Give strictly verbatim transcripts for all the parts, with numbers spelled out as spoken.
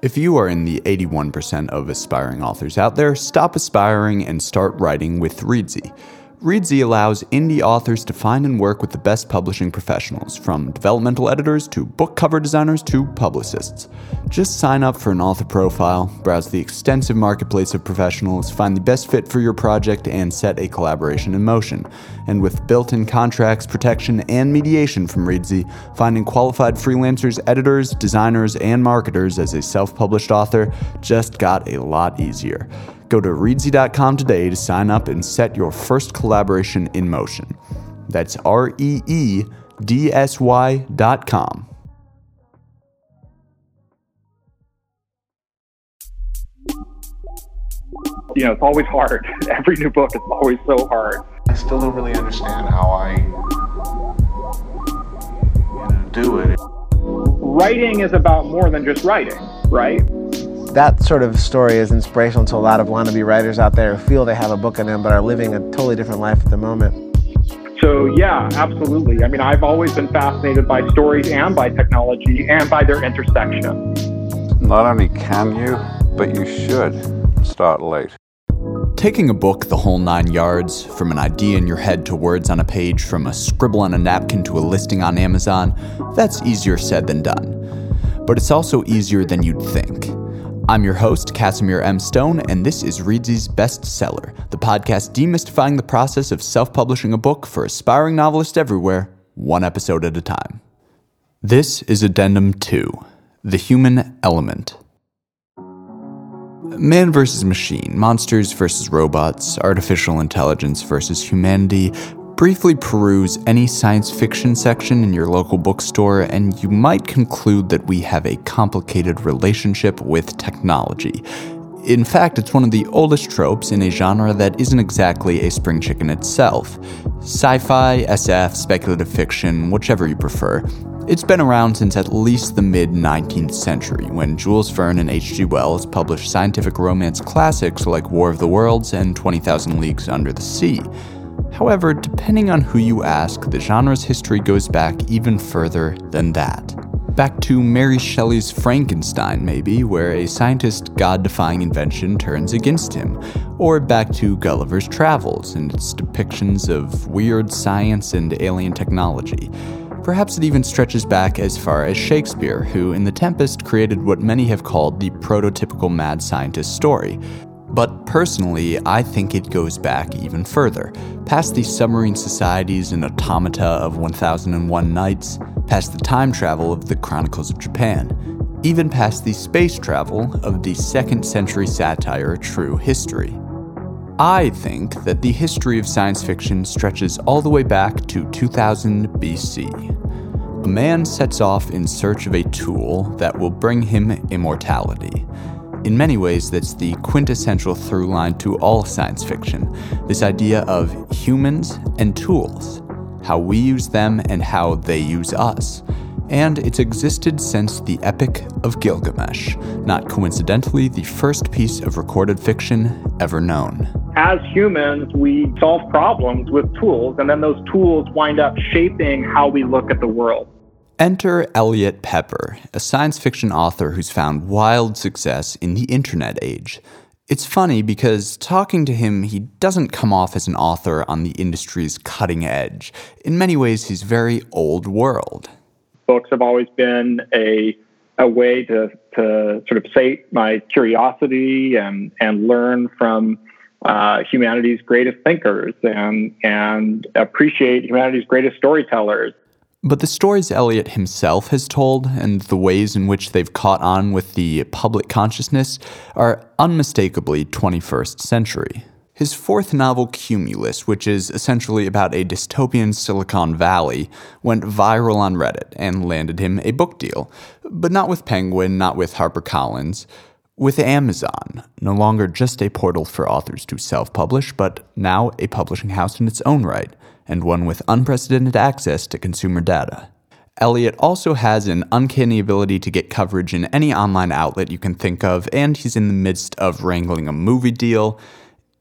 If you are in the eighty-one percent of aspiring authors out there, stop aspiring and start writing with Reedsy. Reedsy allows indie authors to find and work with the best publishing professionals, from developmental editors to book cover designers to publicists. Just sign up for an author profile, browse the extensive marketplace of professionals, find the best fit for your project, and set a collaboration in motion. And with built-in contracts, protection, and mediation from Reedsy, finding qualified freelancers, editors, designers, and marketers as a self-published author just got a lot easier. Go to Reedsy dot com today to sign up and set your first collaboration in motion. That's R E E D S Y dot com. You know, it's always hard. Every new book is always so hard. I still don't really understand how I you know, do it. Writing is about more than just writing, right? That sort of story is inspirational to a lot of wannabe writers out there who feel they have a book in them but are living a totally different life at the moment. So yeah, absolutely. I mean, I've always been fascinated by stories and by technology and by their intersection. Not only can you, but you should start late. Taking a book the whole nine yards, from an idea in your head to words on a page, from a scribble on a napkin to a listing on Amazon, that's easier said than done. But it's also easier than you'd think. I'm your host, Casimir M. Stone, and this is Reedsy's Bestseller, the podcast demystifying the process of self-publishing a book for aspiring novelists everywhere, one episode at a time. This is Addendum two, The Human Element. Man versus machine, monsters versus robots, artificial intelligence versus humanity. Briefly peruse any science fiction section in your local bookstore, and you might conclude that we have a complicated relationship with technology. In fact, it's one of the oldest tropes in a genre that isn't exactly a spring chicken itself. Sci-fi, S F, speculative fiction, whichever you prefer. It's been around since at least the mid-nineteenth century, when Jules Verne and H G. Wells published scientific romance classics like War of the Worlds and twenty thousand Leagues Under the Sea. However, depending on who you ask, the genre's history goes back even further than that. Back to Mary Shelley's Frankenstein, maybe, where a scientist's god-defying invention turns against him. Or back to Gulliver's Travels and its depictions of weird science and alien technology. Perhaps it even stretches back as far as Shakespeare, who in The Tempest created what many have called the prototypical mad scientist story. But personally, I think it goes back even further, past the submarine societies and automata of one thousand one Nights, past the time travel of the Chronicles of Japan, even past the space travel of the second century satire True History. I think that the history of science fiction stretches all the way back to two thousand B C. A man sets off in search of a tool that will bring him immortality. In many ways, that's the quintessential through line to all science fiction, this idea of humans and tools, how we use them and how they use us. And it's existed since the Epic of Gilgamesh, not coincidentally the first piece of recorded fiction ever known. As humans, we solve problems with tools, and then those tools wind up shaping how we look at the world. Enter Eliot Peper, a science fiction author who's found wild success in the internet age. It's funny because talking to him, he doesn't come off as an author on the industry's cutting edge. In many ways, he's very old world. Books have always been a a way to, to sort of sate my curiosity and, and learn from uh, humanity's greatest thinkers and and appreciate humanity's greatest storytellers. But the stories Eliot himself has told, and the ways in which they've caught on with the public consciousness, are unmistakably twenty-first century. His fourth novel, Cumulus, which is essentially about a dystopian Silicon Valley, went viral on Reddit and landed him a book deal. But not with Penguin, not with HarperCollins. With Amazon, no longer just a portal for authors to self-publish, but now a publishing house in its own right, and one with unprecedented access to consumer data. Eliot also has an uncanny ability to get coverage in any online outlet you can think of, and he's in the midst of wrangling a movie deal.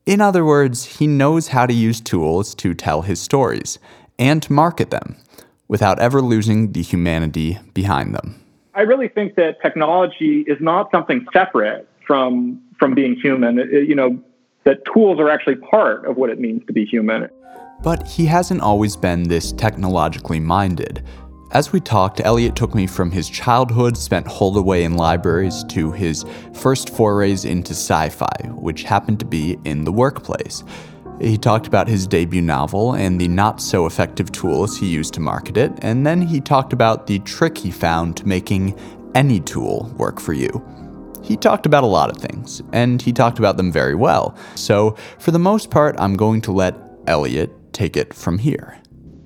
In other words, he knows how to use tools to tell his stories, and market them, without ever losing the humanity behind them. I really think that technology is not something separate from from being human. It, you know, that tools are actually part of what it means to be human. But he hasn't always been this technologically minded. As we talked, Eliot took me from his childhood, spent Holdaway in libraries, to his first forays into sci-fi, which happened to be in the workplace. He talked about his debut novel and the not-so-effective tools he used to market it, and then he talked about the trick he found to making any tool work for you. He talked about a lot of things, and he talked about them very well. So, for the most part, I'm going to let Eliot take it from here.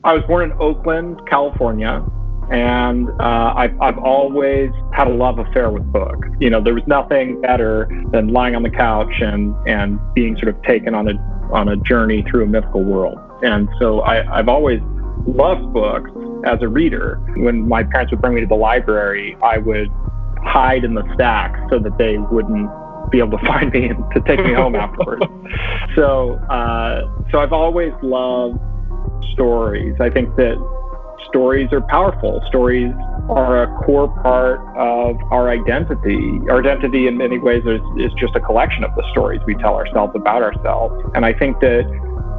I was born in Oakland, California, and uh, I've, I've always had a love affair with books. You know, there was nothing better than lying on the couch and, and being sort of taken on a on a journey through a mythical world. And so I, I've always loved books as a reader. When my parents would bring me to the library, I would hide in the stacks so that they wouldn't be able to find me and to take me home afterwards. So, uh, so I've always loved stories. I think that stories are powerful. Stories are a core part of our identity. Our identity in many ways is, is just a collection of the stories we tell ourselves about ourselves. And I think that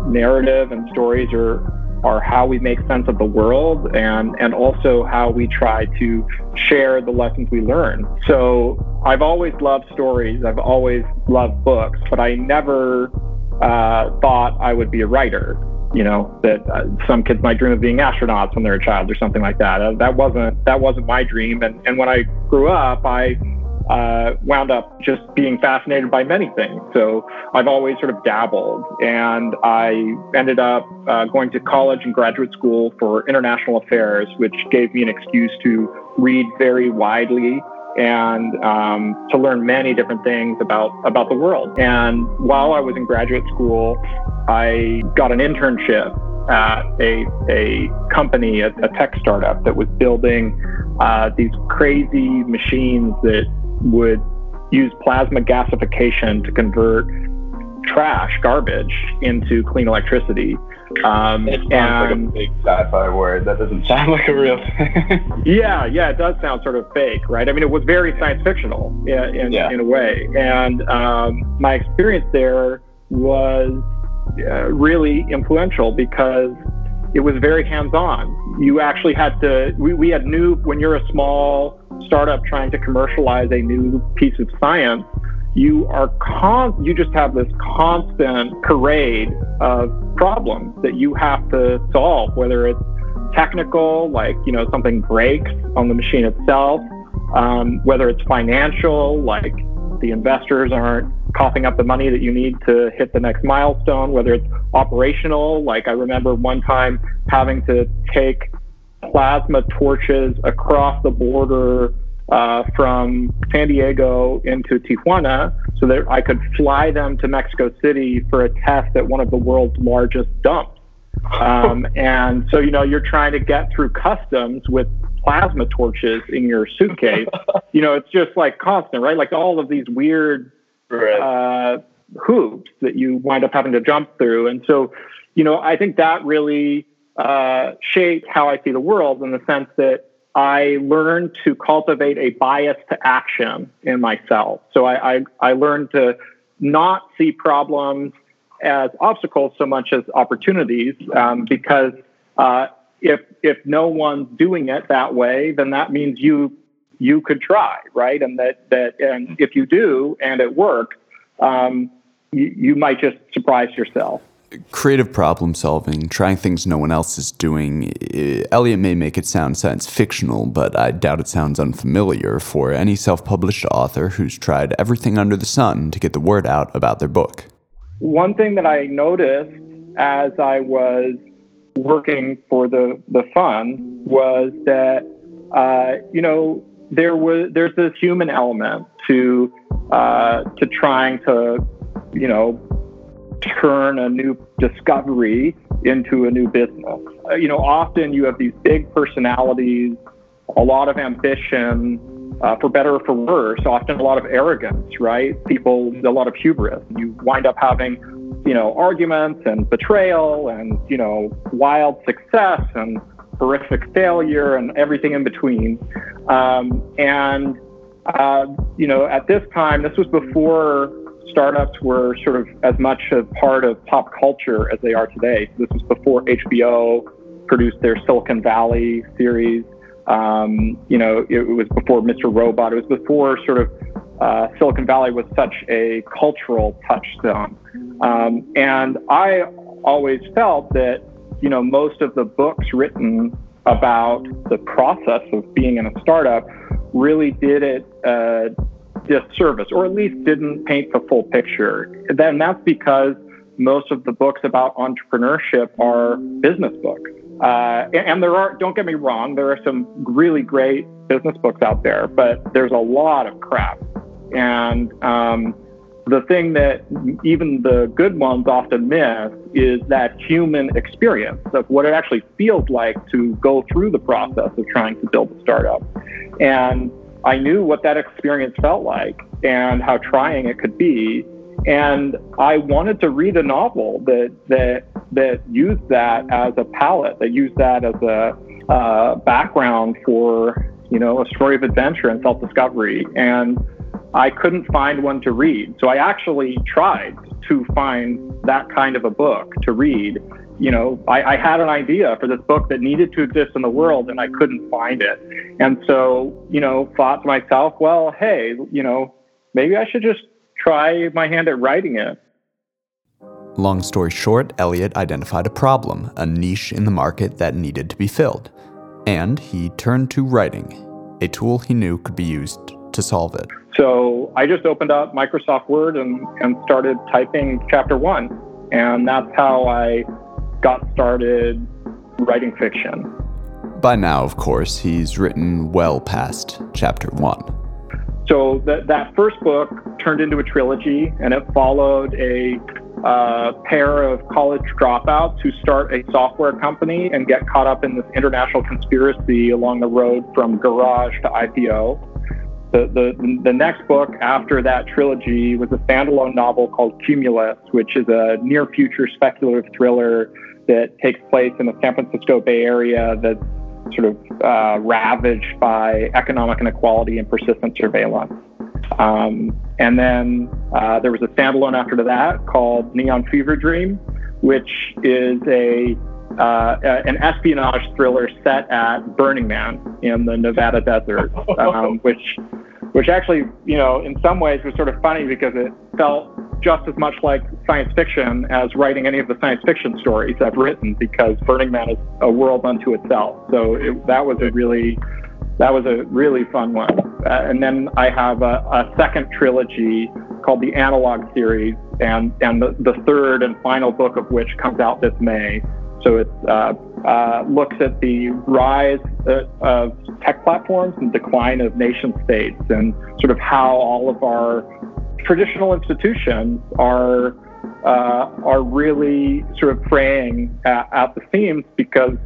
narrative and stories are are how we make sense of the world and, and also how we try to share the lessons we learn. So I've always loved stories. I've always loved books, but I never uh, thought I would be a writer. You know, that uh, some kids might dream of being astronauts when they're a child or something like that. Uh, that wasn't that wasn't my dream. And, and when I grew up, I uh, wound up just being fascinated by many things. So I've always sort of dabbled. And I ended up uh, going to college and graduate school for international affairs, which gave me an excuse to read very widely and um, to learn many different things about, about the world. And while I was in graduate school, I got an internship at a, a company, a, a tech startup that was building uh, these crazy machines that would use plasma gasification to convert trash, garbage, into clean electricity. Um, it sounds and, like a big sci-fi word. That doesn't sound like a real thing. yeah, yeah, it does sound sort of fake, right? I mean, it was very science fictional in, in, yeah. in a way. And um, my experience there was uh, really influential because it was very hands-on. You actually had to, we, we had new, when you're a small startup trying to commercialize a new piece of science, you are con- you just have this constant parade of problems that you have to solve, whether it's technical, like, you know, something breaks on the machine itself, um, whether it's financial, like the investors aren't coughing up the money that you need to hit the next milestone, whether it's operational, like I remember one time having to take plasma torches across the border Uh, from San Diego into Tijuana so that I could fly them to Mexico City for a test at one of the world's largest dumps. Um, and so, you know, you're trying to get through customs with plasma torches in your suitcase. You know, it's just like constant, right? Like all of these weird uh, hoops that you wind up having to jump through. And so, you know, I think that really uh, shaped how I see the world in the sense that I learned to cultivate a bias to action in myself. So I, I, I learned to not see problems as obstacles so much as opportunities, um, because uh, if if no one's doing it that way, then that means you you could try, right? And that that and if you do and it works, um, you, you might just surprise yourself. Creative problem solving, trying things no one else is doing. Eliot may make it sound science fictional, but I doubt it sounds unfamiliar for any self-published author who's tried everything under the sun to get the word out about their book. One thing that I noticed as I was working for the, the fund was that, uh, you know, there was there's this human element to uh, to trying to, you know, turn a new discovery into a new business. You know, often you have these big personalities, a lot of ambition, uh, for better or for worse, often a lot of arrogance, right? People, a lot of hubris. You wind up having, you know, arguments and betrayal and, you know, wild success and horrific failure, and everything in between. Um, and, uh, you know, at this time, this was before startups were sort of as much a part of pop culture as they are today. So this was before H B O produced their Silicon Valley series. Um, you know, it was before Mister Robot. It was before sort of uh, Silicon Valley was such a cultural touchstone. Um, and I always felt that, you know, most of the books written about the process of being in a startup really did it a disservice, or at least didn't paint the full picture. And that's because most of the books about entrepreneurship are business books. Uh, and there are, don't get me wrong, there are some really great business books out there, but there's a lot of crap. And um, the thing that even the good ones often miss is that human experience of what it actually feels like to go through the process of trying to build a startup. And I knew what that experience felt like and how trying it could be. And I wanted to read a novel that that that used that as a palette, that used that as a uh, background for, you know, a story of adventure and self-discovery. And I couldn't find one to read. So I actually tried to find that kind of a book to read. You know, I, I had an idea for this book that needed to exist in the world, and I couldn't find it. And so, you know, thought to myself, well, hey, you know, maybe I should just try my hand at writing it. Long story short, Eliot identified a problem, a niche in the market that needed to be filled. And he turned to writing, a tool he knew could be used to solve it. So I just opened up Microsoft Word and, and started typing chapter one. And that's how I got started writing fiction. By now, of course, he's written well past chapter one. So that that first book turned into a trilogy, and it followed a uh, pair of college dropouts who start a software company and get caught up in this international conspiracy along the road from garage to I P O. The, the, the next book after that trilogy was a standalone novel called Cumulus, which is a near-future speculative thriller that takes place in the San Francisco Bay Area that's sort of uh, ravaged by economic inequality and persistent surveillance. Um, and then uh, there was a standalone after that called Neon Fever Dream, which is a Uh, an espionage thriller set at Burning Man in the Nevada desert, um, which, which actually, you know, in some ways was sort of funny because it felt just as much like science fiction as writing any of the science fiction stories I've written, because Burning Man is a world unto itself. So it, that was a really, that was a really fun one. Uh, and then I have a, a second trilogy called the Analog Series, and and the, the third and final book of which comes out this May. So it uh, uh, looks at the rise uh, of tech platforms and decline of nation states, and sort of how all of our traditional institutions are uh, are really sort of fraying at, at the seams, because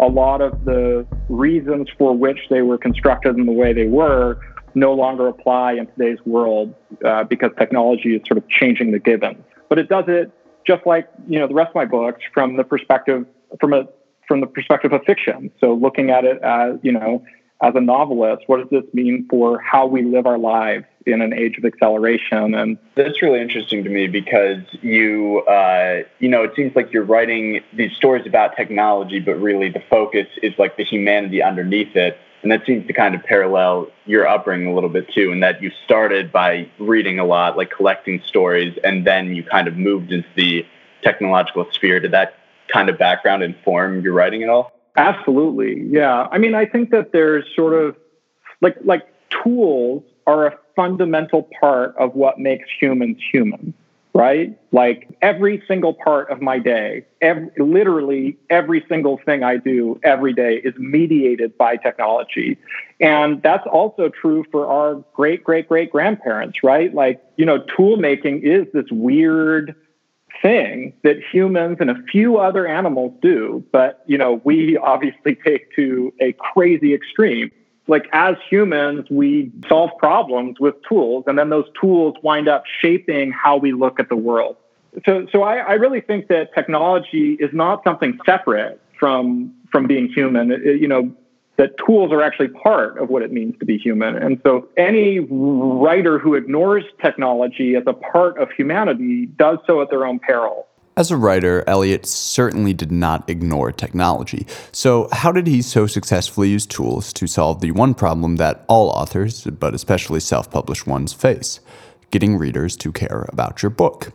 a lot of the reasons for which they were constructed in the way they were no longer apply in today's world, uh, because technology is sort of changing the given. But it does it, just like, you know, the rest of my books, from the perspective from a from the perspective of fiction. So looking at it as, you know, as a novelist, what does this mean for how we live our lives in an age of acceleration? And that's really interesting to me, because you uh, you know, it seems like you're writing these stories about technology, but really the focus is like the humanity underneath it. And that seems to kind of parallel your upbringing a little bit, too, in that you started by reading a lot, like collecting stories, and then you kind of moved into the technological sphere. Did that kind of background inform your writing at all? Absolutely, yeah. I mean, I think that there's sort of, like, like tools are a fundamental part of what makes humans human, right? Like, every single part of my day, every, literally every single thing I do every day is mediated by technology. And that's also true for our great, great, great grandparents, right? Like, you know, tool making is this weird thing that humans and a few other animals do, but, you know, we obviously take to a crazy extreme. Like, as humans, we solve problems with tools, and then those tools wind up shaping how we look at the world. So so I, I really think that technology is not something separate from from being human. It, it, you know, that tools are actually part of what it means to be human. And so any writer who ignores technology as a part of humanity does so at their own peril. As a writer, Eliot certainly did not ignore technology. So how did he so successfully use tools to solve the one problem that all authors, but especially self-published ones, face? Getting readers to care about your book.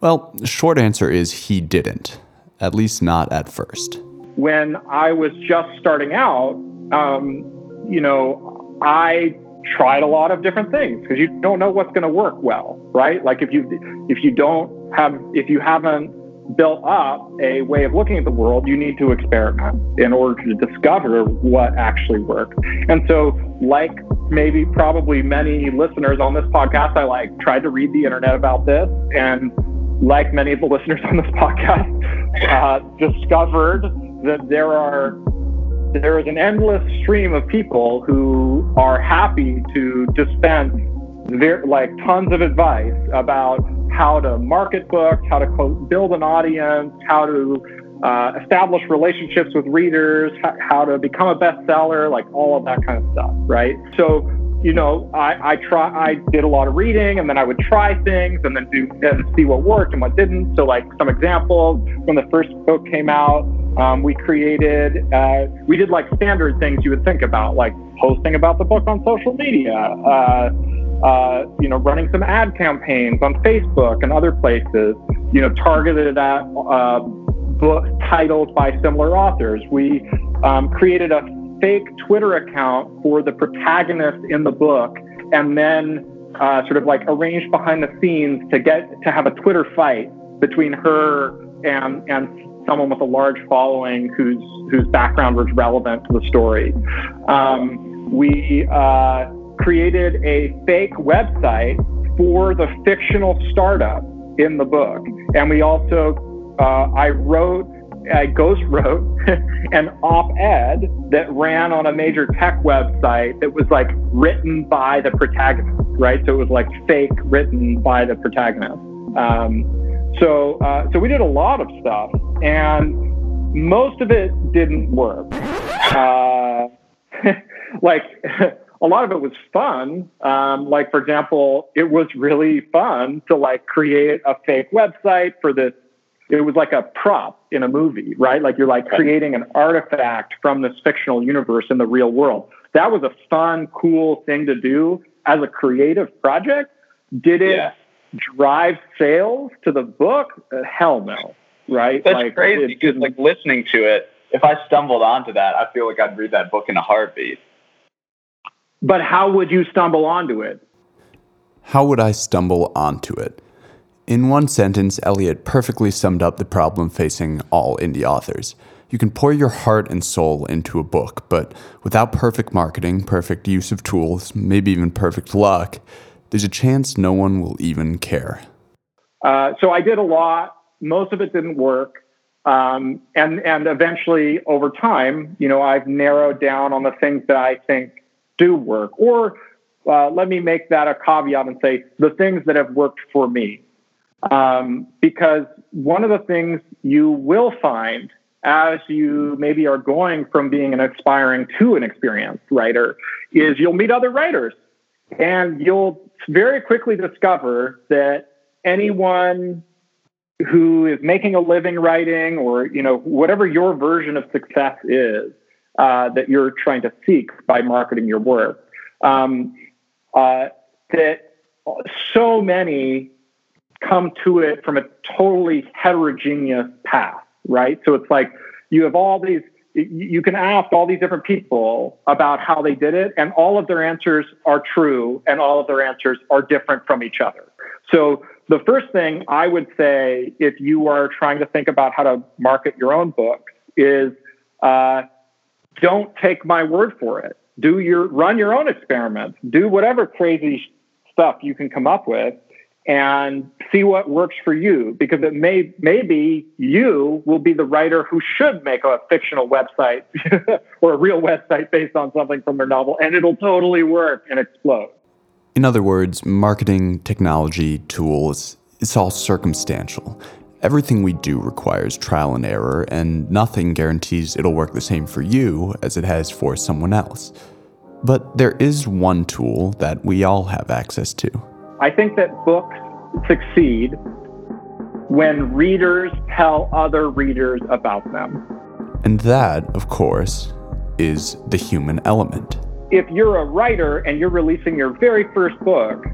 Well, the short answer is he didn't, at least not at first. When I was just starting out, um, you know, I tried a lot of different things because you don't know what's going to work well, right? Like if you if you don't have if you haven't built up a way of looking at the world, you need to experiment in order to discover what actually works. And so, like maybe probably many listeners on this podcast, I like tried to read the internet about this, and like many of the listeners on this podcast, uh, discovered that there are there is an endless stream of people who are happy to dispense their, like tons of advice about how to market books, how to quote, build an audience, how to uh, establish relationships with readers, how, how to become a bestseller, like all of that kind of stuff, right? So, you know, I, I try, I did a lot of reading, and then I would try things and then do and see what worked and what didn't. So like some examples, when the first book came out, um, we created, uh, we did like standard things you would think about, like posting about the book on social media, uh, Uh, you know, running some ad campaigns on Facebook and other places, you know, targeted at uh, book titles by similar authors. We um, created a fake Twitter account for the protagonist in the book, and then uh, sort of like arranged behind the scenes to get to have a Twitter fight between her and and someone with a large following whose whose background was relevant to the story. Um, we. Uh, created a fake website for the fictional startup in the book. And we also, uh, I wrote, I ghost wrote an op-ed that ran on a major tech website that was like written by the protagonist, right? So it was like fake written by the protagonist. Um, so, uh, so we did a lot of stuff, and most of it didn't work. Uh, like, a lot of it was fun. Um, like, for example, it was really fun to like create a fake website for this. It was like a prop in a movie, right? Like you're like creating an artifact from this fictional universe in the real world. That was a fun, cool thing to do as a creative project. Did it yeah. drive sales to the book? Uh, hell no, right? That's like, crazy because like listening to it, if I stumbled onto that, I feel like I'd read that book in a heartbeat. But how would you stumble onto it? How would I stumble onto it? In one sentence, Eliot perfectly summed up the problem facing all indie authors. You can pour your heart and soul into a book, but without perfect marketing, perfect use of tools, maybe even perfect luck, there's a chance no one will even care. Uh, so I did a lot. Most of it didn't work. Um, and, and eventually, over time, you know, I've narrowed down on the things that I think do work, or uh, let me make that a caveat and say the things that have worked for me. Um, because one of the things you will find as you maybe are going from being an aspiring to an experienced writer is you'll meet other writers, and you'll very quickly discover that anyone who is making a living writing, or you know whatever your version of success is, Uh, that you're trying to seek by marketing your work, um, uh, that so many come to it from a totally heterogeneous path, right? So it's like you have all these, you can ask all these different people about how they did it, and all of their answers are true, and all of their answers are different from each other. So the first thing I would say if you are trying to think about how to market your own book is, uh, don't take my word for it. Do your run your own experiments. Do whatever crazy stuff you can come up with, and see what works for you. Because it may maybe you will be the writer who should make a fictional website or a real website based on something from their novel, and it'll totally work and explode. In other words, marketing, technology, tools—it's all circumstantial. Everything we do requires trial and error, and nothing guarantees it'll work the same for you as it has for someone else. But there is one tool that we all have access to. I think that books succeed when readers tell other readers about them. And that, of course, is the human element. If you're a writer and you're releasing your very first book,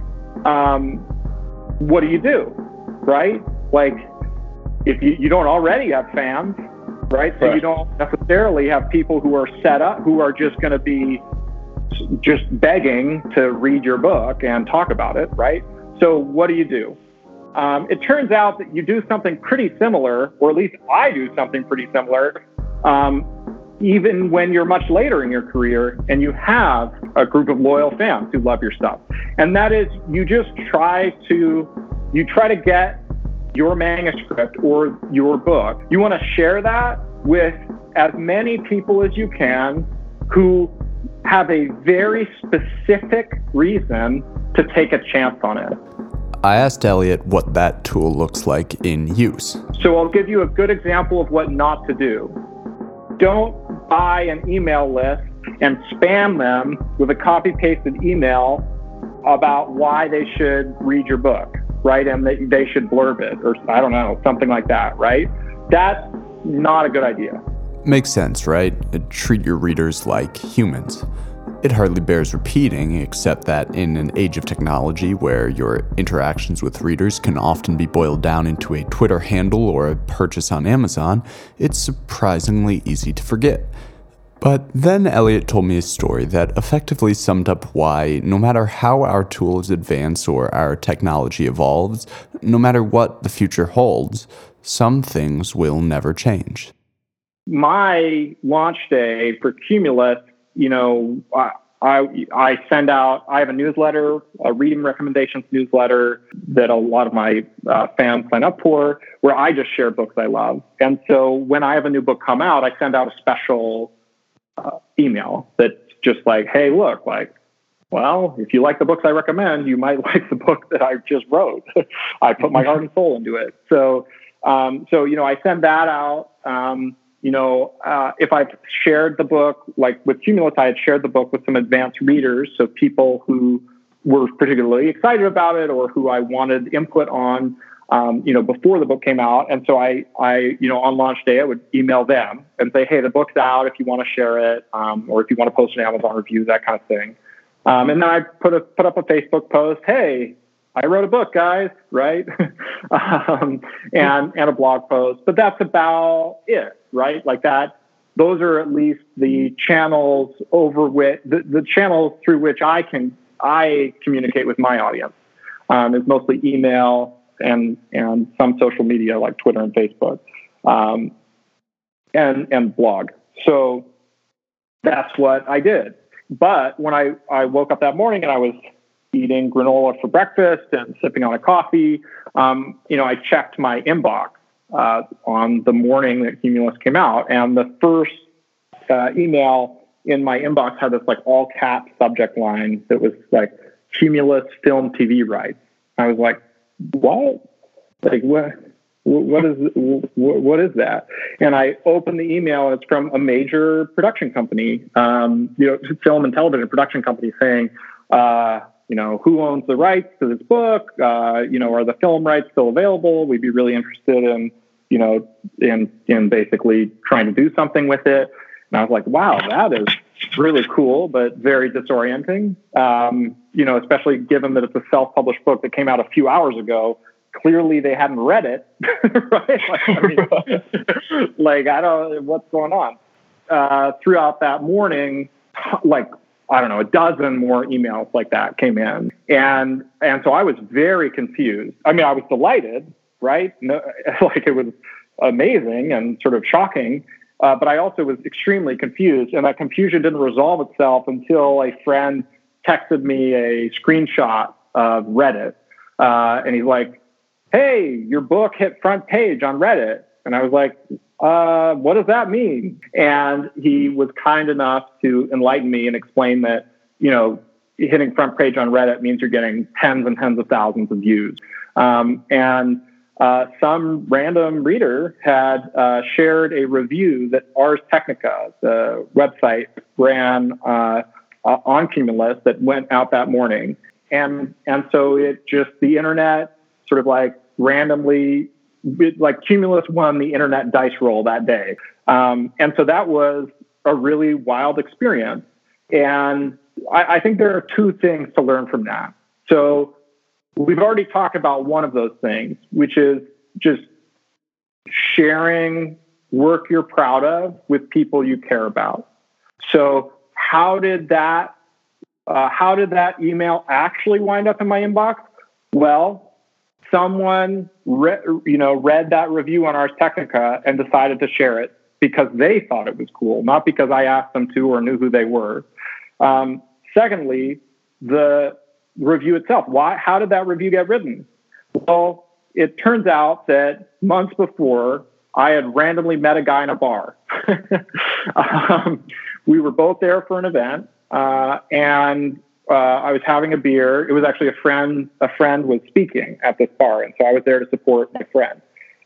um, what do you do, right? Like, if you, you don't already have fans, right? So right. You don't necessarily have people who are set up, who are just going to be just begging to read your book and talk about it, right? So what do you do? Um, it turns out that you do something pretty similar, or at least I do something pretty similar, um, even when you're much later in your career and you have a group of loyal fans who love your stuff. And that is, you just try to, you try to get your manuscript or your book. You want to share that with as many people as you can who have a very specific reason to take a chance on it. I asked Eliot what that tool looks like in use. So I'll give you a good example of what not to do. Don't buy an email list and spam them with a copy-pasted email about why they should read your book, right? And they, they should blurb it, or I don't know, something like that, right? That's not a good idea. Makes sense, right? Treat your readers like humans. It hardly bears repeating, except that in an age of technology where your interactions with readers can often be boiled down into a Twitter handle or a purchase on Amazon, it's surprisingly easy to forget. But then Eliot told me a story that effectively summed up why, no matter how our tools advance or our technology evolves, no matter what the future holds, some things will never change. My launch day for Cumulus, you know, I, I I send out, I have a newsletter, a reading recommendations newsletter that a lot of my uh, fans sign up for, where I just share books I love. And so when I have a new book come out, I send out a special uh, email that's just like, hey, look, like, well, if you like the books I recommend, you might like the book that I just wrote. I put my heart and soul into it. So, um, so you know, I send that out. Um, You know, uh, if I've shared the book, like with Cumulus, I had shared the book with some advanced readers, so people who were particularly excited about it or who I wanted input on, um, you know, before the book came out. And so I, I, you know, on launch day, I would email them and say, hey, the book's out if you want to share it, um, or if you want to post an Amazon review, that kind of thing. Um, and then I put a, put up a Facebook post, hey, I wrote a book, guys, right? um, and and a blog post. But that's about it, right? Like that, those are at least the channels over which, the, the channels through which I can, I communicate with my audience. Um, is mostly email and and some social media like Twitter and Facebook, um, and, and blog. So that's what I did. But when I, I woke up that morning and I was eating granola for breakfast and sipping on a coffee, um, you know, I checked my inbox uh, on the morning that Cumulus came out. And the first uh, email in my inbox had this like all caps subject line that was like Cumulus Film T V rights. I was like, what? Like, what? What is what is that? And I opened the email, and it's from a major production company, um, you know, film and television production company, saying, uh, you know, who owns the rights to this book? Uh, you know, are the film rights still available? We'd be really interested in, you know, in in basically trying to do something with it. And I was like, wow, that is really cool, but very disorienting. Um, you know, especially given that it's a self-published book that came out a few hours ago. Clearly, they hadn't read it, right? Like, I mean, like, I don't, what's going on? Uh, throughout that morning, like, I don't know, a dozen more emails like that came in. And and so I was very confused. I mean, I was delighted, right? No, like it was amazing and sort of shocking. Uh, but I also was extremely confused. And that confusion didn't resolve itself until a friend texted me a screenshot of Reddit. Uh, and he's like, hey, your book hit front page on Reddit. And I was like, Uh, what does that mean? And he was kind enough to enlighten me and explain that, you know, hitting front page on Reddit means you're getting tens and tens of thousands of views. Um, and uh, some random reader had uh, shared a review that Ars Technica, the website, ran uh, on Cumulus that went out that morning. And and so it just, the internet sort of like randomly, it, like Cumulus won the internet dice roll that day. Um, and so that was a really wild experience. And I, I think there are two things to learn from that. So we've already talked about one of those things, which is just sharing work you're proud of with people you care about. So how did that uh, how did that email actually wind up in my inbox? Well, someone re- you know read that review on Ars Technica and decided to share it because they thought it was cool, not because I asked them to or knew who they were. Um, secondly, the review itself. Why? How did that review get written? Well, it turns out that months before, I had randomly met a guy in a bar. um, we were both there for an event, uh, and uh, I was having a beer. It was actually a friend. A friend was speaking at this bar, and so I was there to support my friend.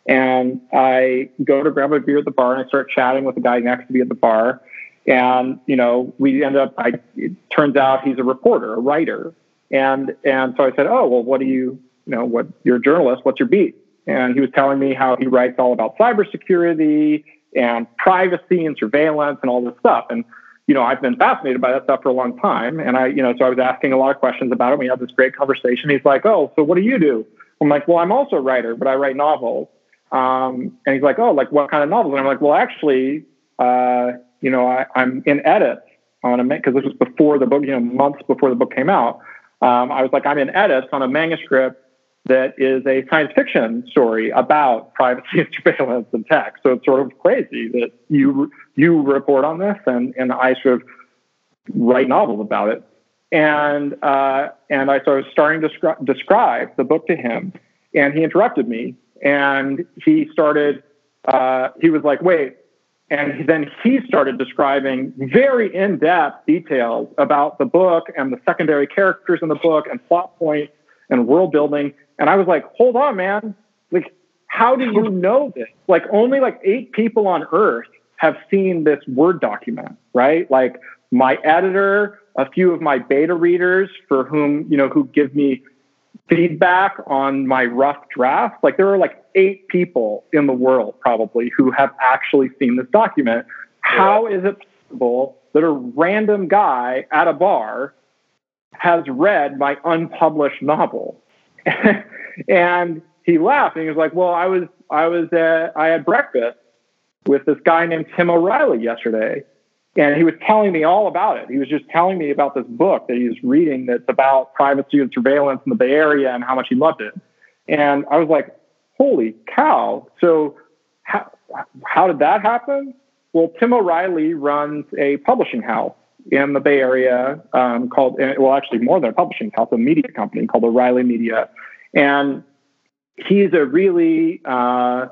And I go to grab a beer at the bar, and I start chatting with the guy next to me at the bar. And, you know, we end up, I, it turns out he's a reporter, a writer. And, and so I said, oh, well, what do you, you know, what, you're a journalist, what's your beat? And he was telling me how he writes all about cybersecurity and privacy and surveillance and all this stuff. And, you know, I've been fascinated by that stuff for a long time. And I, you know, so I was asking a lot of questions about it. We had this great conversation. He's like, oh, so what do you do? I'm like, well, I'm also a writer, but I write novels. Um, and he's like, oh, like what kind of novels? And I'm like, well, actually, uh, you know, I, I'm in edits on a, because this was before the book, you know, months before the book came out. Um, I was like, I'm in edits on a manuscript that is a science fiction story about privacy and surveillance and tech. So it's sort of crazy that you you report on this and, and I sort of write novels about it. And uh, and I sort of starting to descri- describe the book to him, and he interrupted me, and he started. Uh, he was like, wait. And then he started describing very in-depth details about the book and the secondary characters in the book and plot points and world building. And I was like, hold on, man. Like, how do you know this? Like, only like eight people on Earth have seen this Word document, right? Like my editor, a few of my beta readers for whom, you know, who give me feedback on my rough draft. Like there are like eight people in the world probably who have actually seen this document. How is it possible that a random guy at a bar has read my unpublished novel? And he laughed and he was like, well, I was, I was, at, I had breakfast with this guy named Tim O'Reilly yesterday. And he was telling me all about it. He was just telling me about this book that he was reading that's about privacy and surveillance in the Bay Area and how much he loved it. And I was like, holy cow. So how, how did that happen? Well, Tim O'Reilly runs a publishing house in the Bay Area um, called, well, actually more than a publishing house, a media company called O'Reilly Media. And he's a really... Uh,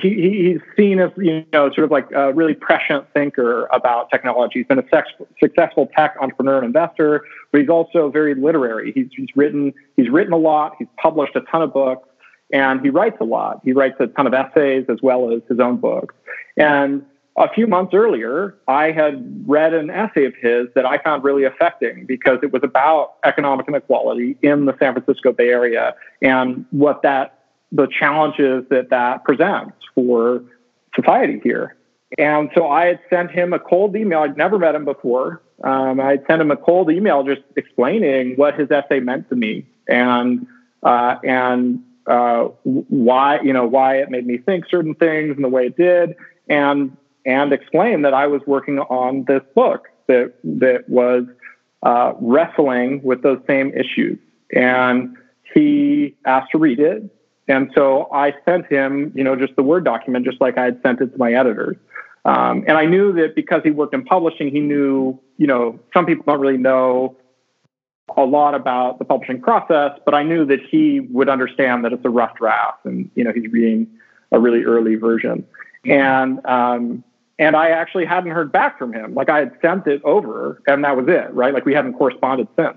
He, he's seen as, you know, sort of like a really prescient thinker about technology. He's been a sex, successful tech entrepreneur and investor, but he's also very literary. He's, he's written he's written a lot. He's published a ton of books, and he writes a lot. He writes a ton of essays as well as his own books. And a few months earlier, I had read an essay of his that I found really affecting because it was about economic inequality in the San Francisco Bay Area and what that the challenges that that presents for society here. And so I had sent him a cold email. I'd never met him before. Um, I had sent him a cold email just explaining what his essay meant to me and uh, and uh, why, you know, why it made me think certain things and the way it did, and and explained that I was working on this book that that was uh, wrestling with those same issues. And he asked to read it. And so I sent him, you know, just the Word document, just like I had sent it to my editors. Um, and I knew that because he worked in publishing, he knew, you know, some people don't really know a lot about the publishing process, but I knew that he would understand that it's a rough draft and, you know, he's reading a really early version. And, um, and I actually hadn't heard back from him. Like I had sent it over and that was it, right? Like we hadn't corresponded since.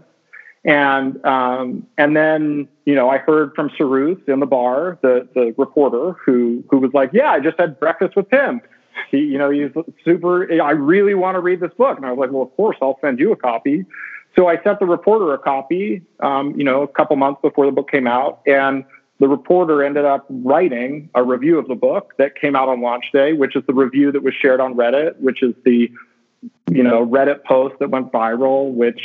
And um, and then, you know, I heard from Saruth in the bar, the the reporter who who was like, yeah, I just had breakfast with Tim. He, you know, he's super, I really want to read this book. And I was like, well, of course, I'll send you a copy. So I sent the reporter a copy, um, you know, a couple months before the book came out. And the reporter ended up writing a review of the book that came out on launch day, which is the review that was shared on Reddit, which is the, you know, Reddit post that went viral, which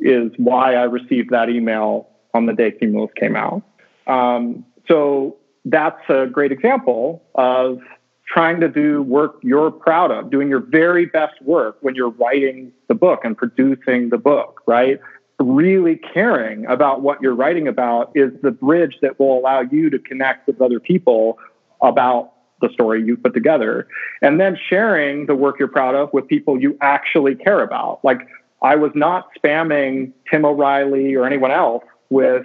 is why I received that email on the day Cumulus came out. Um, so that's a great example of trying to do work you're proud of, doing your very best work when you're writing the book and producing the book, right? Really caring about what you're writing about is the bridge that will allow you to connect with other people about the story you put together. And then sharing the work you're proud of with people you actually care about. Like, I was not spamming Tim O'Reilly or anyone else with,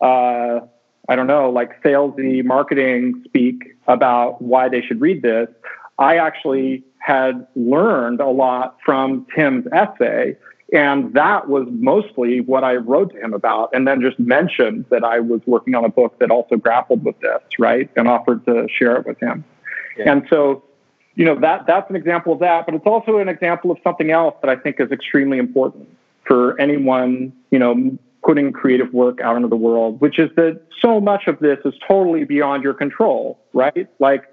uh, I don't know, like salesy marketing speak about why they should read this. I actually had learned a lot from Tim's essay, and that was mostly what I wrote to him about, and then just mentioned that I was working on a book that also grappled with this, right, and offered to share it with him. Yeah. And so, you know, that that's an example of that, but it's also an example of something else that I think is extremely important for anyone, you know, putting creative work out into the world, which is that so much of this is totally beyond your control, right? Like,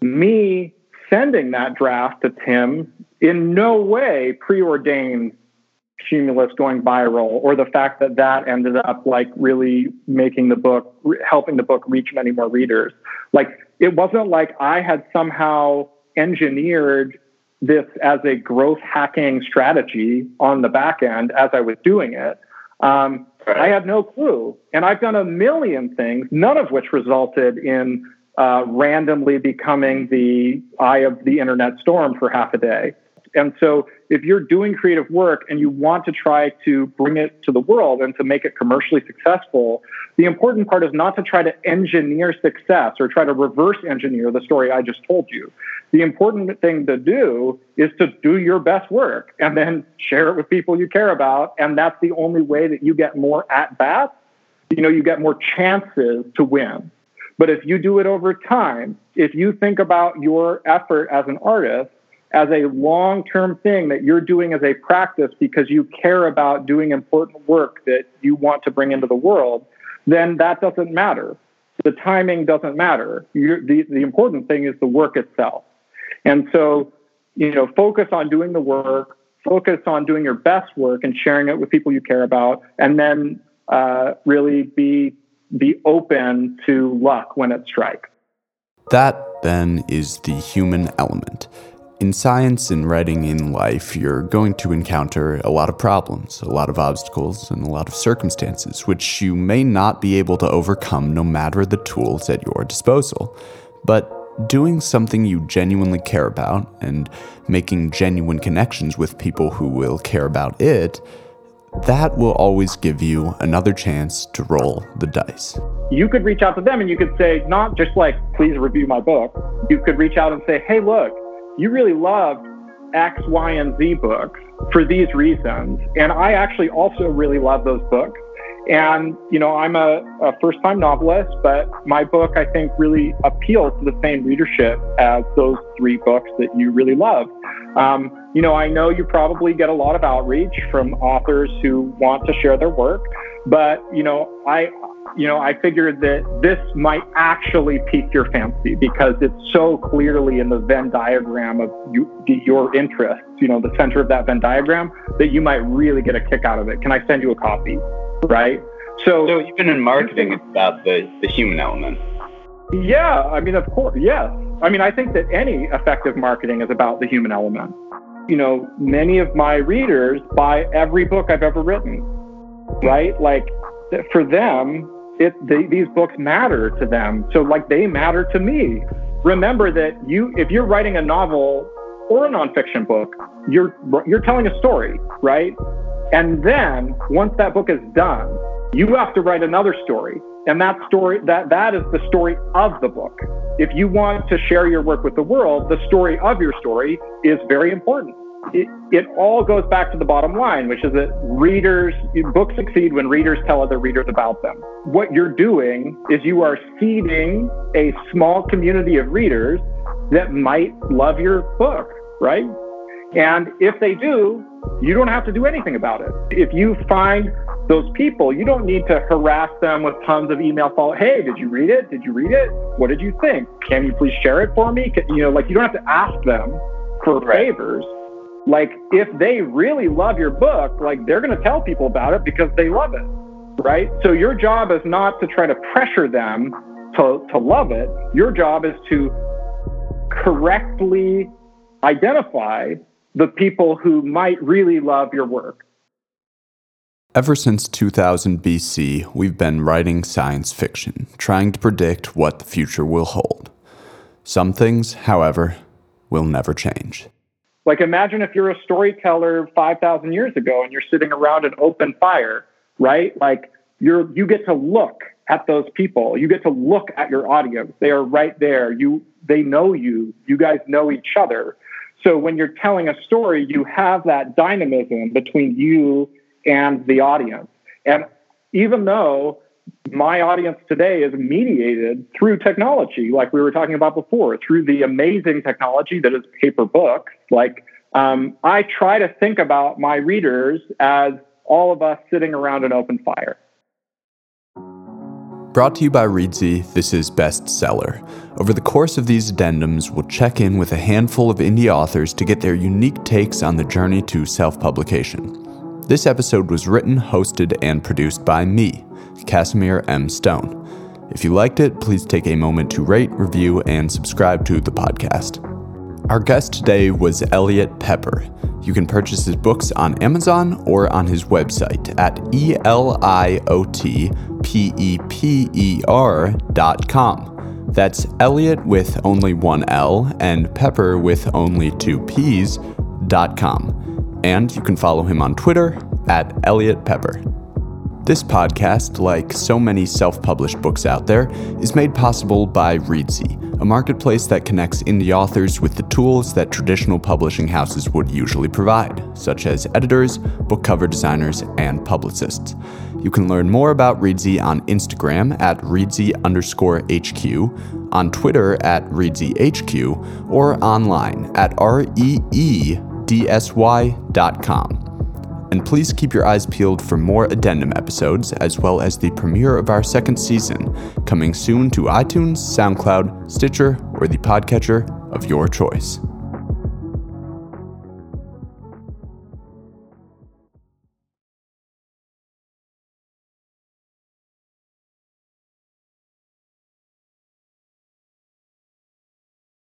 me sending that draft to Tim in no way preordained Cumulus going viral, or the fact that that ended up like really making the book, helping the book reach many more readers. Like, it wasn't like I had somehow engineered this as a growth hacking strategy on the back end as I was doing it. Um, I had no clue. And I've done a million things, none of which resulted in uh, randomly becoming the eye of the internet storm for half a day. And so if you're doing creative work and you want to try to bring it to the world and to make it commercially successful, the important part is not to try to engineer success or try to reverse engineer the story I just told you. The important thing to do is to do your best work and then share it with people you care about. And that's the only way that you get more at-bats. You know, you get more chances to win. But if you do it over time, if you think about your effort as an artist as a long-term thing that you're doing as a practice because you care about doing important work that you want to bring into the world, then that doesn't matter. The timing doesn't matter. You're, the, the important thing is the work itself. And so, you know, focus on doing the work, focus on doing your best work and sharing it with people you care about, and then uh, really be, be open to luck when it strikes. That, then, is the human element. In science, in writing, in life, you're going to encounter a lot of problems, a lot of obstacles, and a lot of circumstances, which you may not be able to overcome no matter the tools at your disposal. But doing something you genuinely care about and making genuine connections with people who will care about it, that will always give you another chance to roll the dice. You could reach out to them and you could say, not just like, please review my book. You could reach out and say, hey, look, you really loved X, Y, and Z books for these reasons. And I actually also really love those books. And, you know, I'm a, a first-time novelist, but my book, I think, really appeals to the same readership as those three books that you really love. Um, you know, I know you probably get a lot of outreach from authors who want to share their work, but, you know, I... You know, I figured that this might actually pique your fancy because it's so clearly in the Venn diagram of you, your interests, you know, the center of that Venn diagram, that you might really get a kick out of it. Can I send you a copy? Right? So, so even in marketing, it's about the, the human element. Yeah, I mean, of course, yes. I mean, I think that any effective marketing is about the human element. You know, many of my readers buy every book I've ever written, right? Like, for them, It, they, these books matter to them. So like they matter to me. Remember that you, if you're writing a novel or a nonfiction book, you're, you're telling a story, right? And then once that book is done, you have to write another story. And that story, that, that is the story of the book. If you want to share your work with the world, the story of your story is very important. it, it all goes back to the bottom line, which is that readers, books succeed when readers tell other readers about them. What you're doing is you are seeding a small community of readers that might love your book, right? And if they do, you don't have to do anything about it. If you find those people, you don't need to harass them with tons of email follow. Hey, did you read it? Did you read it? What did you think? Can you please share it for me? You know, like, you don't have to ask them for favors. Like, if they really love your book, like, they're going to tell people about it because they love it, right? So your job is not to try to pressure them to, to love it. Your job is to correctly identify the people who might really love your work. Ever since two thousand B C, we've been writing science fiction, trying to predict what the future will hold. Some things, however, will never change. Like, imagine if you're a storyteller five thousand years ago and you're sitting around an open fire, right? Like, you're, you get to look at those people. You get to look at your audience. They are right there. You, they know you. You guys know each other. So when you're telling a story, you have that dynamism between you and the audience. And even though my audience today is mediated through technology, like we were talking about before, through the amazing technology that is paper books, like um, I try to think about my readers as all of us sitting around an open fire. Brought to you by Reedsy, this is Bestseller. Over the course of these addendums, we'll check in with a handful of indie authors to get their unique takes on the journey to self-publication. This episode was written, hosted, and produced by me, Casimir M. Stone. If you liked it, please take a moment to rate, review, and subscribe to the podcast. Our guest today was Eliot Peper. You can purchase his books on Amazon or on his website at E L I O T P E P E R dot com. That's Eliot with only one L and Pepper with only two P's dot com. And you can follow him on Twitter at Eliot Peper. This podcast, like so many self-published books out there, is made possible by Reedsy, a marketplace that connects indie authors with the tools that traditional publishing houses would usually provide, such as editors, book cover designers, and publicists. You can learn more about Reedsy on Instagram at Reedsy underscore HQ, on Twitter at Reedsy H Q, or online at R E E D S Y dot com. And please keep your eyes peeled for more addendum episodes, as well as the premiere of our second season, coming soon to iTunes, SoundCloud, Stitcher, or the podcatcher of your choice.